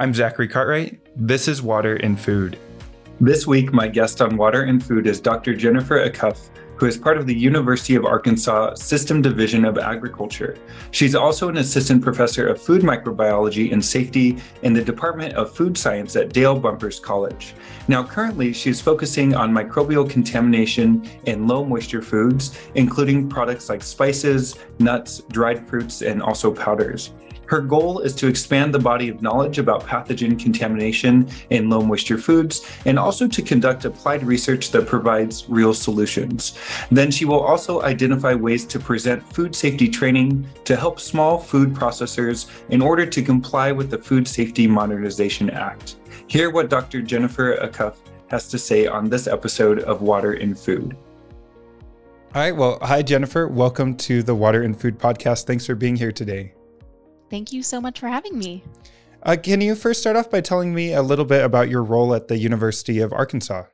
I'm Zachary Cartwright. This is Water and Food. This week, my guest on Water and Food is Dr. Jennifer Acuff, who is part of the University of Arkansas System Division of Agriculture. She's also an assistant professor of food microbiology and safety in the Department of Food Science at Dale Bumpers College. Now, currently, she's focusing on microbial contamination in low moisture foods, including products like spices, nuts, dried fruits, and also powders. Her goal is to expand the body of knowledge about pathogen contamination in low moisture foods, and also to conduct applied research that provides real solutions. Then she will also identify ways to present food safety training to help small food processors in order to comply with the Food Safety Modernization Act. Hear what Dr. Jennifer Acuff has to say on this episode of Water and Food. All right, well, hi, Jennifer. Welcome to the Water and Food podcast. Thanks for being here today. Thank you so much for having me. Can you first start off by telling me a little bit about your role at the University of Arkansas?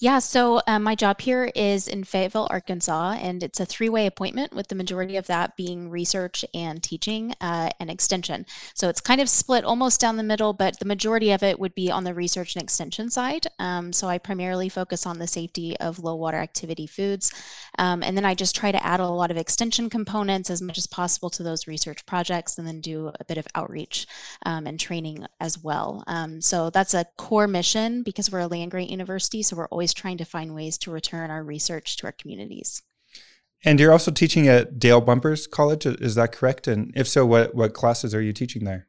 Yeah, so my job here is in Fayetteville, Arkansas, and it's a three-way appointment, with the majority of that being research and teaching and extension. So it's kind of split almost down the middle, but the majority of it would be on the research and extension side. So I primarily focus on the safety of low water activity foods. And then I just try to add a lot of extension components as much as possible to those research projects, and then do a bit of outreach and training as well. So that's a core mission, because we're a land-grant university, so we're always trying to find ways to return our research to our communities. And you're also teaching at Dale Bumpers College, is that correct? And if so, what classes are you teaching there?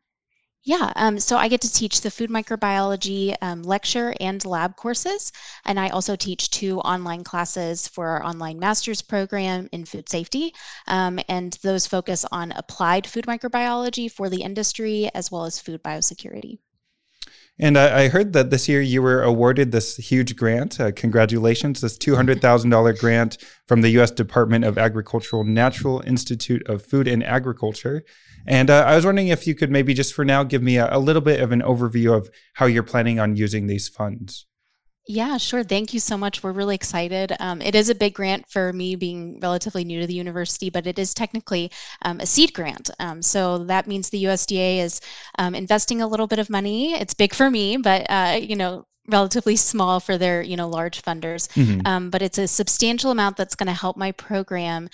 Yeah, so I get to teach the food microbiology lecture and lab courses, and I also teach two online classes for our online master's program in food safety, and those focus on applied food microbiology for the industry as well as food biosecurity. And I heard that this year you were awarded this huge grant. Congratulations, this $200,000 grant from the U.S. Department of Agricultural Natural Institute of Food and Agriculture. And I was wondering if you could maybe just for now give me a little bit of an overview of how you're planning on using these funds. Yeah, sure. Thank you so much. We're really excited. It is a big grant for me, being relatively new to the university, but it is technically a seed grant. So that means the USDA is investing a little bit of money. It's big for me, but relatively small for their, large funders. Mm-hmm. But it's a substantial amount that's going to help my program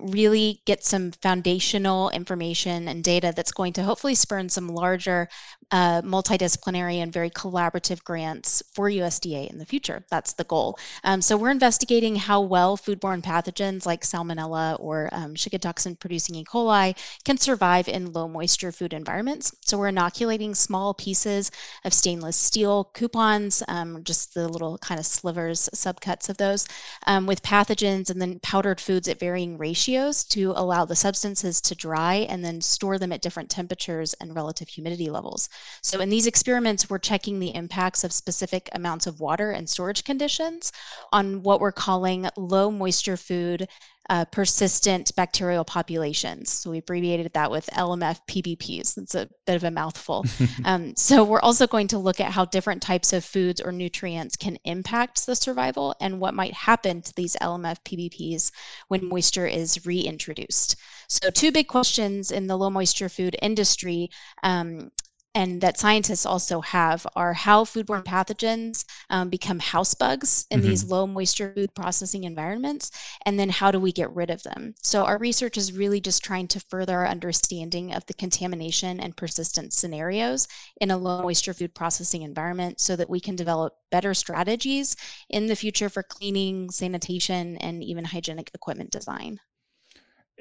really get some foundational information and data that's going to hopefully spur in some larger multidisciplinary and very collaborative grants for USDA in the future. That's the goal. So we're investigating how well foodborne pathogens like salmonella or shigatoxin-producing E. coli can survive in low moisture food environments. So we're inoculating small pieces of stainless steel coupons, just the little kind of slivers, subcuts of those, with pathogens, and then powdered foods at varying ratios to allow the substances to dry and then store them at different temperatures and relative humidity levels. So in these experiments, we're checking the impacts of specific amounts of water and storage conditions on what we're calling low moisture food persistent bacterial populations. So we abbreviated that with LMF PBPs. It's a bit of a mouthful. So we're also going to look at how different types of foods or nutrients can impact the survival and what might happen to these LMF PBPs when moisture is reintroduced. So two big questions in the low moisture food industry and that scientists also have are how foodborne pathogens become house bugs in these low moisture food processing environments, and then how do we get rid of them? So our research is really just trying to further our understanding of the contamination and persistence scenarios in a low moisture food processing environment so that we can develop better strategies in the future for cleaning, sanitation, and even hygienic equipment design.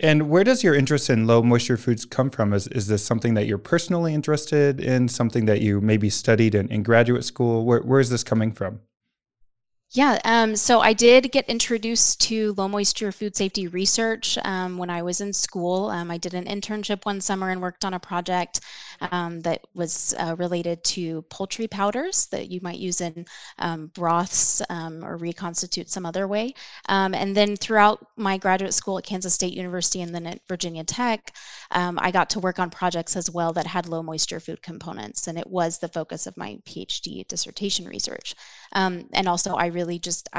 And where does your interest in low moisture foods come from? Is this something that you're personally interested in, something that you maybe studied in graduate school? Where is this coming from? Yeah, so I did get introduced to low moisture food safety research when I was in school. I did an internship one summer and worked on a project that was related to poultry powders that you might use in broths or reconstitute some other way. And then throughout my graduate school at Kansas State University and then at Virginia Tech, I got to work on projects as well that had low moisture food components. And it was the focus of my PhD dissertation research. And also I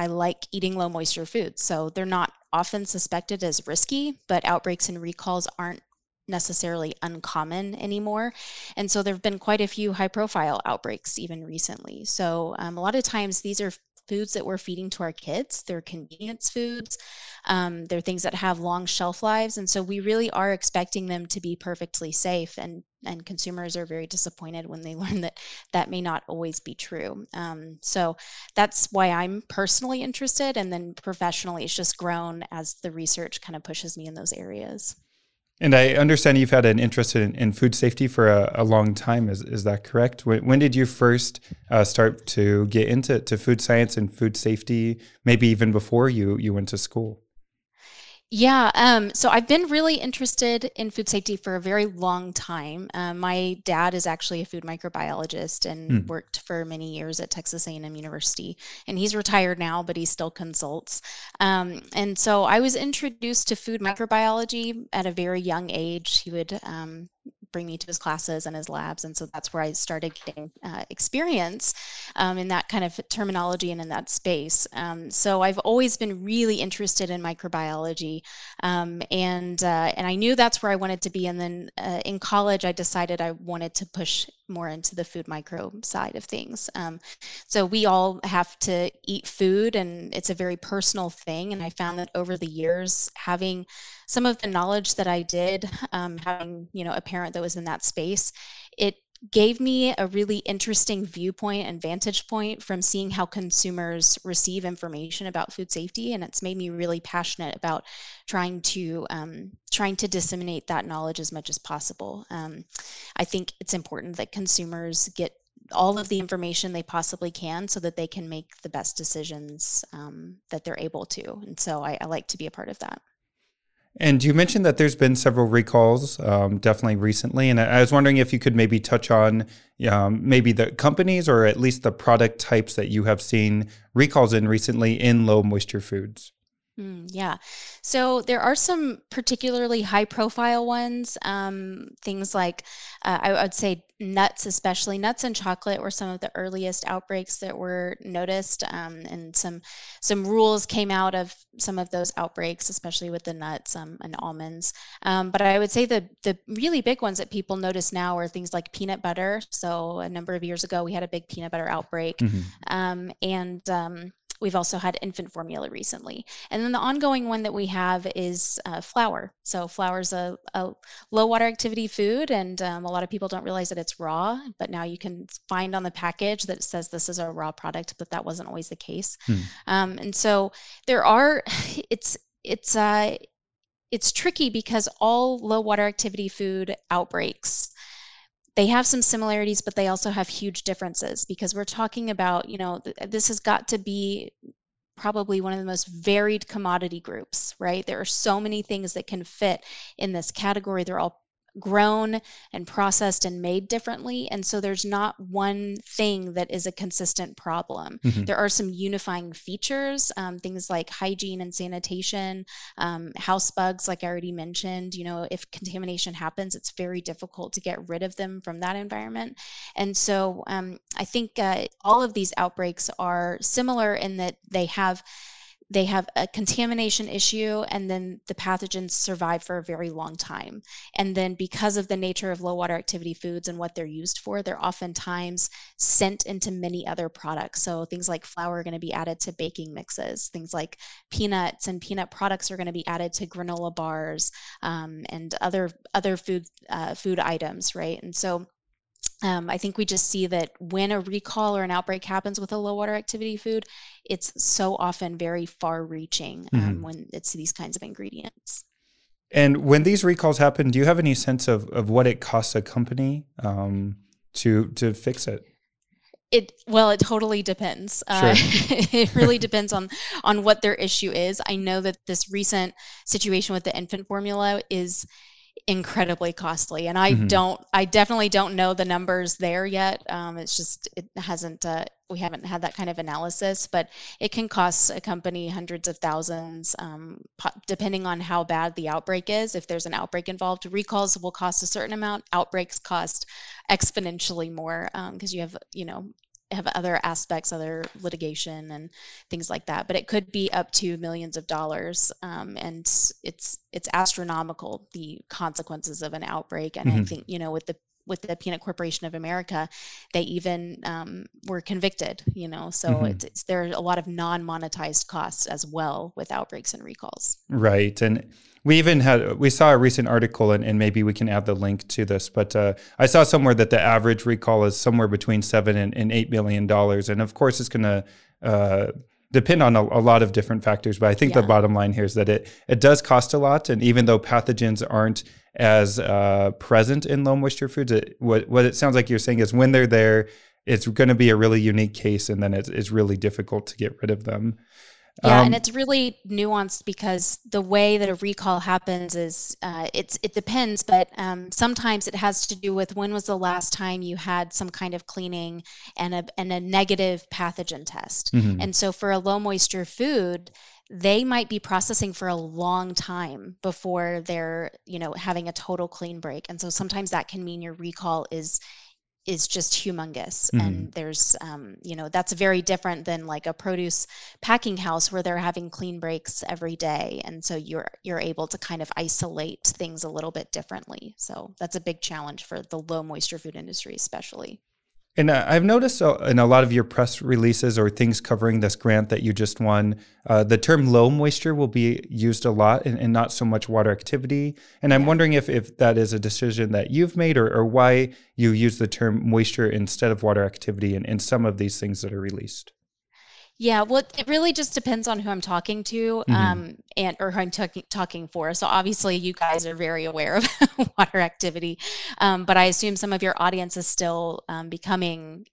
like eating low moisture foods. So they're not often suspected as risky, but outbreaks and recalls aren't necessarily uncommon anymore. And so there have been quite a few high profile outbreaks even recently. So a lot of times these are foods that we're feeding to our kids. They're convenience foods. They're things that have long shelf lives. And so we really are expecting them to be perfectly safe. And consumers are very disappointed when they learn that that may not always be true. So that's why I'm personally interested. And then professionally, it's just grown as the research kind of pushes me in those areas. And I understand you've had an interest in food safety for a long time. Is that correct? When did you first start to get into food science and food safety, maybe even before you went to school? Yeah. So I've been really interested in food safety for a very long time. My dad is actually a food microbiologist and worked for many years at Texas A&M University, and he's retired now, but he still consults. And so I was introduced to food microbiology at a very young age. He would bring me to his classes and his labs. And so that's where I started getting experience in that kind of terminology and in that space. So I've always been really interested in microbiology. And I knew that's where I wanted to be. And then in college, I decided I wanted to push more into the food microbe side of things. So we all have to eat food, and it's a very personal thing. And I found that over the years, having some of the knowledge that I did, having a parent that was in that space, it gave me a really interesting viewpoint and vantage point from seeing how consumers receive information about food safety. And it's made me really passionate about trying to disseminate that knowledge as much as possible. I think it's important that consumers get all of the information they possibly can so that they can make the best decisions that they're able to. And so I like to be a part of that. And you mentioned that there's been several recalls, definitely recently. And I was wondering if you could maybe touch on maybe the companies or at least the product types that you have seen recalls in recently in low moisture foods. Yeah. So there are some particularly high profile ones, things like I would say nuts, especially nuts and chocolate were some of the earliest outbreaks that were noticed. And some rules came out of some of those outbreaks, especially with the nuts and almonds. But I would say the really big ones that people notice now are things like peanut butter. So a number of years ago, we had a big peanut butter outbreak. We've also had infant formula recently. And then the ongoing one that we have is flour. So flour is a low water activity food, and a lot of people don't realize that it's raw, but now you can find on the package that it says this is a raw product, but that wasn't always the case. And so there are, it's tricky because all low water activity food outbreaks, they have some similarities, but they also have huge differences because we're talking about, this has got to be probably one of the most varied commodity groups, right? There are so many things that can fit in this category. They're all grown and processed and made differently. And so there's not one thing that is a consistent problem. There are some unifying features, things like hygiene and sanitation, house bugs, like I already mentioned, if contamination happens, it's very difficult to get rid of them from that environment. And so I think all of these outbreaks are similar in that they have a contamination issue, and then the pathogens survive for a very long time. And then because of the nature of low water activity foods and what they're used for, they're oftentimes sent into many other products. So things like flour are going to be added to baking mixes, things like peanuts and peanut products are going to be added to granola bars and other food items, right? And so I think we just see that when a recall or an outbreak happens with a low water activity food, it's so often very far reaching when it's these kinds of ingredients. And when these recalls happen, do you have any sense of what it costs a company to fix it? It totally depends. Sure. It really depends on what their issue is. I know that this recent situation with the infant formula is incredibly costly, and I definitely don't know the numbers there yet. We haven't had that kind of analysis, but it can cost a company hundreds of thousands, depending on how bad the outbreak is. If there's an outbreak involved, recalls will cost a certain amount. Outbreaks cost exponentially more because you have have other aspects, other litigation and things like that, but it could be up to millions of dollars. And it's astronomical, the consequences of an outbreak. And I think, you know, with the Peanut Corporation of America, they even were convicted, you know, so there are a lot of non-monetized costs as well with outbreaks and recalls. Right. And we saw a recent article, and maybe we can add the link to this, but I saw somewhere that the average recall is somewhere between $7 and $8 million. And of course, it's going to depend on a lot of different factors. But I think the bottom line here is that it does cost a lot. And even though pathogens aren't as present in low moisture foods, what it sounds like you're saying is when they're there, it's going to be a really unique case, and then it's really difficult to get rid of them. And it's really nuanced because the way that a recall happens is it depends, but sometimes it has to do with when was the last time you had some kind of cleaning and a negative pathogen test. And so for a low moisture food, they might be processing for a long time before they're, you know, having a total clean break. And so sometimes that can mean your recall is just humongous. And there's, you know, that's very different than like a produce packing house where they're having clean breaks every day. And so you're able to kind of isolate things a little bit differently. So that's a big challenge for the low moisture food industry, especially. And I've noticed in a lot of your press releases or things covering this grant that you just won, the term low moisture will be used a lot and not so much water activity. And I'm wondering if that is a decision that you've made or why you use the term moisture instead of water activity in some of these things that are released. Yeah, well, it really just depends on who I'm talking to, or who I'm talking for. So obviously, you guys are very aware of water activity, but I assume some of your audience is still becoming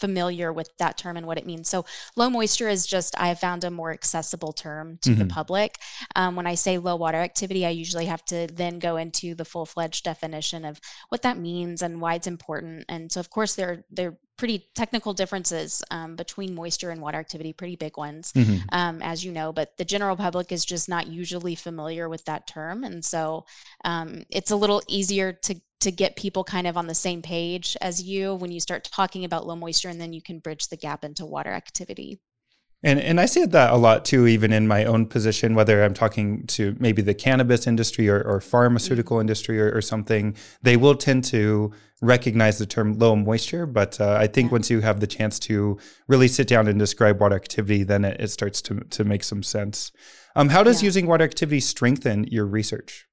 familiar with that term and what it means. So low moisture is just, I found a more accessible term to the public. When I say low water activity, I usually have to then go into the full-fledged definition of what that means and why it's important. And so, of course, there are pretty technical differences between moisture and water activity, pretty big ones, as you know, but the general public is just not usually familiar with that term. And so it's a little easier to get people kind of on the same page as you when you start talking about low moisture, and then you can bridge the gap into water activity. And I see that a lot too, even in my own position, whether I'm talking to maybe the cannabis industry or pharmaceutical industry or something, they will tend to recognize the term low moisture. But I think once you have the chance to really sit down and describe water activity, then it starts to make some sense. How does using water activity strengthen your research?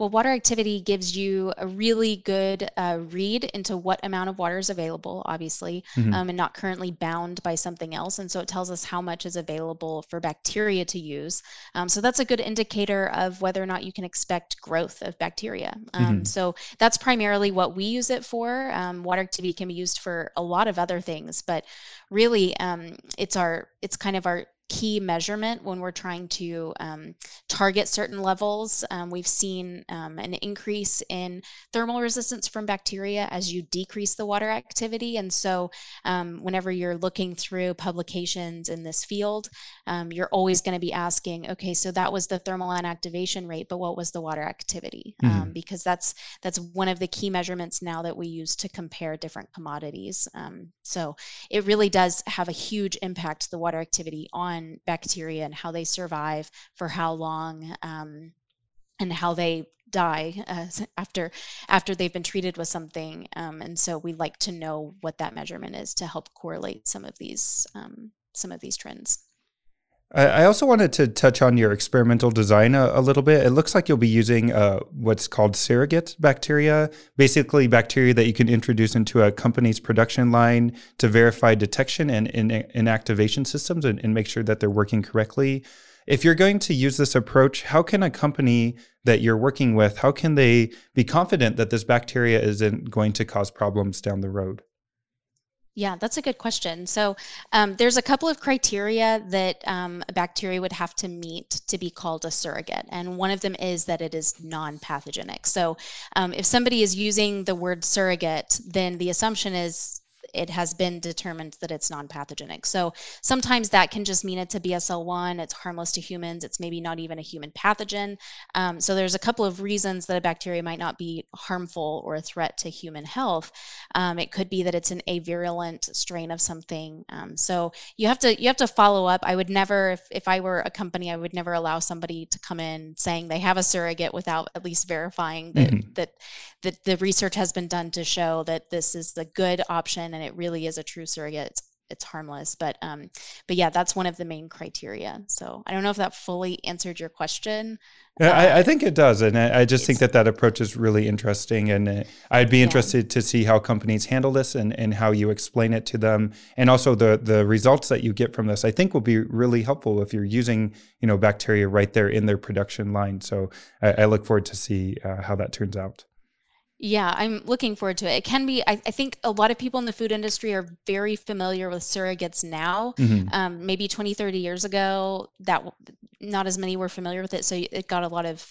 Well, water activity gives you a really good read into what amount of water is available, obviously, and not currently bound by something else. And so it tells us how much is available for bacteria to use. So that's a good indicator of whether or not you can expect growth of bacteria. So that's primarily what we use it for. Water activity can be used for a lot of other things, but really it's kind of our key measurement when we're trying to target certain levels. We've seen an increase in thermal resistance from bacteria as you decrease the water activity. And so whenever you're looking through publications in this field, you're always going to be asking, okay, so that was the thermal inactivation rate, but what was the water activity? Because that's one of the key measurements now that we use to compare different commodities. So it really does have a huge impact, the water activity, on bacteria and how they survive for how long, and how they die after they've been treated with something. And so we like to know what that measurement is to help correlate some of these trends. I also wanted to touch on your experimental design a little bit. It looks like you'll be using what's called surrogate bacteria, basically bacteria that you can introduce into a company's production line to verify detection and inactivation systems and make sure that they're working correctly. If you're going to use this approach, how can a company that you're working with, how can they be confident that this bacteria isn't going to cause problems down the road? Yeah, that's a good question. So there's a couple of criteria that a bacteria would have to meet to be called a surrogate. And one of them is that it is non-pathogenic. So if somebody is using the word surrogate, then the assumption is it has been determined that it's non-pathogenic. So sometimes that can just mean it's a BSL-1, it's harmless to humans, it's maybe not even a human pathogen. So there's a couple of reasons that a bacteria might not be harmful or a threat to human health. It could be that it's an avirulent strain of something. So you have to follow up. I would never, if I were a company, I would never allow somebody to come in saying they have a surrogate without at least verifying that, that the research has been done to show that this is the good option and it really is a true surrogate. It's harmless, but yeah, that's one of the main criteria. So I don't know if that fully answered your question. Yeah, I think it does. And I just think that approach is really interesting. And I'd be interested to see how companies handle this and how you explain it to them. And also the results that you get from this, I think will be really helpful if you're using, bacteria right there in their production line. So I look forward to see how that turns out. Yeah, I'm looking forward to it. It can be, I think a lot of people in the food industry are very familiar with surrogates now. Maybe 20, 30 years ago, not as many were familiar with it. So it got a lot of,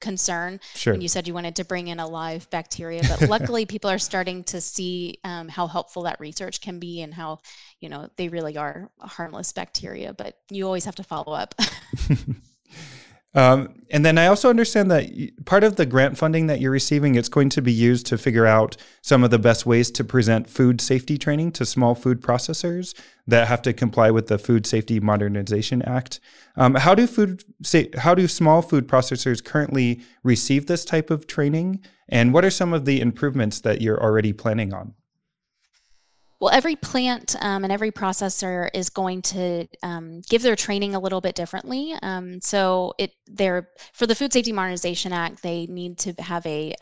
concern. Sure. And you said you wanted to bring in a live bacteria, but luckily people are starting to see how helpful that research can be and how, they really are harmless bacteria, but you always have to follow up. And then I also understand that part of the grant funding that you're receiving, it's going to be used to figure out some of the best ways to present food safety training to small food processors that have to comply with the Food Safety Modernization Act. How do small food processors currently receive this type of training? And what are some of the improvements that you're already planning on? Well, every plant and every processor is going to give their training a little bit differently. For the Food Safety Modernization Act, they need to have a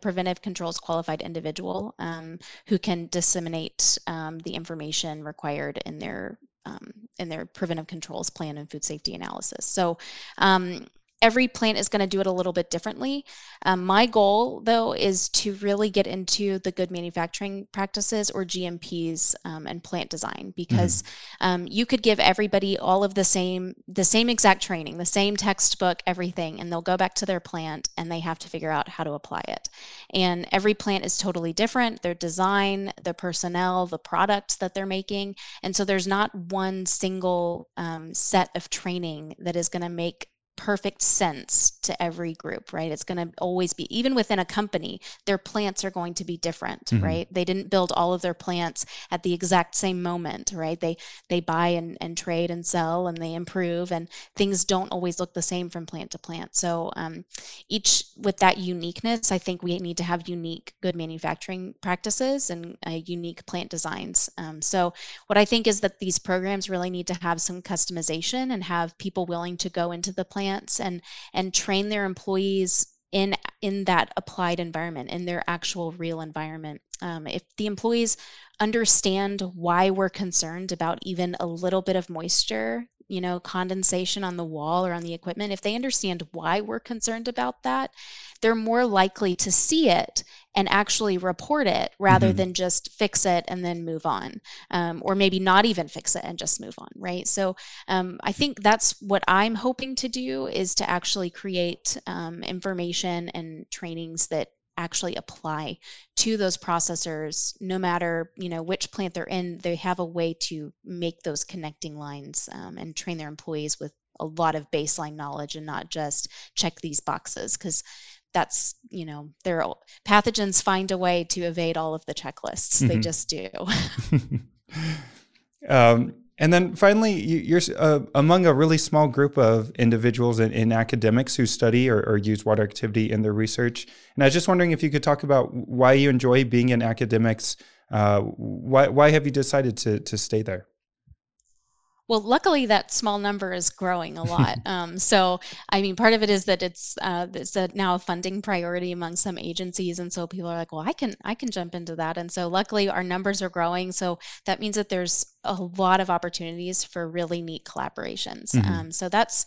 preventive controls qualified individual who can disseminate the information required in their preventive controls plan and food safety analysis. So. Every plant is going to do it a little bit differently. My goal, though, is to really get into the good manufacturing practices or GMPs and plant design, because you could give everybody all of the same exact training, the same textbook, everything, and they'll go back to their plant and they have to figure out how to apply it. And every plant is totally different, their design, the personnel, the product that they're making. And so there's not one single set of training that is going to make perfect sense to every group, right? It's going to always be, even within a company, their plants are going to be different, right? They didn't build all of their plants at the exact same moment, right? They buy and trade and sell and they improve, and things don't always look the same from plant to plant. So each with that uniqueness, I think we need to have unique good manufacturing practices and unique plant designs. So what I think is that these programs really need to have some customization and have people willing to go into the plant and train their employees in that applied environment, in their actual real environment. If the employees understand why we're concerned about even a little bit of moisture, condensation on the wall or on the equipment, if they understand why we're concerned about that, they're more likely to see it and actually report it rather than just fix it and then move on, or maybe not even fix it and just move on, right? So I think that's what I'm hoping to do, is to actually create information and trainings that actually apply to those processors. No matter which plant they're in, they have a way to make those connecting lines and train their employees with a lot of baseline knowledge and not just check these boxes, because that's, their pathogens find a way to evade all of the checklists. They just do. And then finally, you're among a really small group of individuals in academics who study or use water activity in their research. And I was just wondering if you could talk about why you enjoy being in academics. Why have you decided to stay there? Well, luckily that small number is growing a lot. So, I mean, part of it is that it's now a funding priority among some agencies. And so people are like, well, I can jump into that. And so luckily our numbers are growing. So that means that there's a lot of opportunities for really neat collaborations. So that's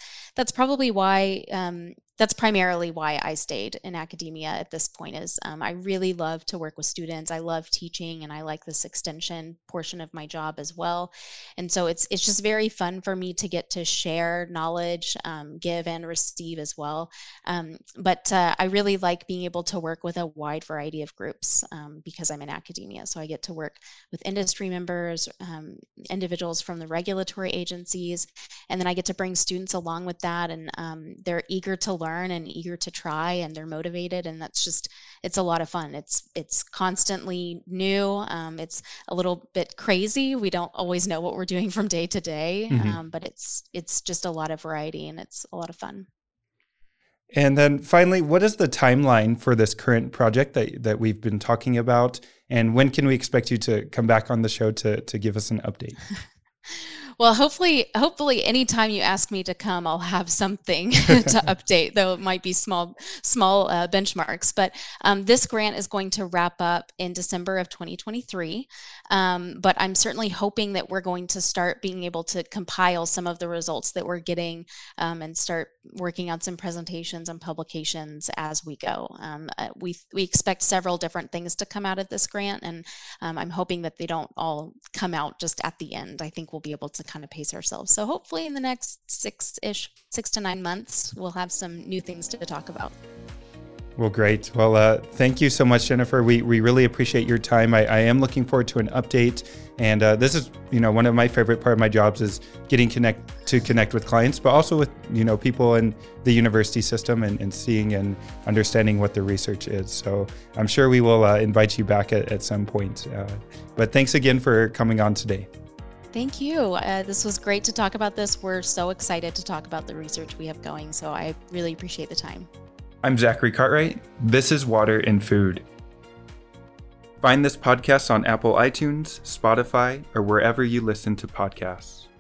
probably why that's primarily why I stayed in academia at this point, is I really love to work with students. I love teaching, and I like this extension portion of my job as well. And so it's just very fun for me to get to share knowledge, give and receive as well. But I really like being able to work with a wide variety of groups because I'm in academia. So I get to work with industry members, individuals from the regulatory agencies, and then I get to bring students along with that, and they're eager to learn and eager to try, and they're motivated, and that's just, it's a lot of fun. It's constantly new. It's a little bit crazy. We don't always know what we're doing from day to day, but it's just a lot of variety, and it's a lot of fun. And then finally, what is the timeline for this current project that we've been talking about, and when can we expect you to come back on the show to give us an update? Well, hopefully anytime you ask me to come, I'll have something to update, though it might be small benchmarks. But this grant is going to wrap up in December of 2023. But I'm certainly hoping that we're going to start being able to compile some of the results that we're getting and start working on some presentations and publications as we go. We expect several different things to come out of this grant, and I'm hoping that they don't all come out just at the end. I think we'll be able to kind of pace ourselves. So hopefully in the next 6 to 9 months, we'll have some new things to talk about. Well, great. Well, thank you so much, Jennifer. We really appreciate your time. I am looking forward to an update. And this is, one of my favorite part of my jobs is getting to connect with clients, but also with, people in the university system and seeing and understanding what their research is. So I'm sure we will invite you back at some point. But thanks again for coming on today. Thank you. This was great to talk about this. We're so excited to talk about the research we have going, so I really appreciate the time. I'm Zachary Cartwright. This is Water and Food. Find this podcast on Apple iTunes, Spotify, or wherever you listen to podcasts.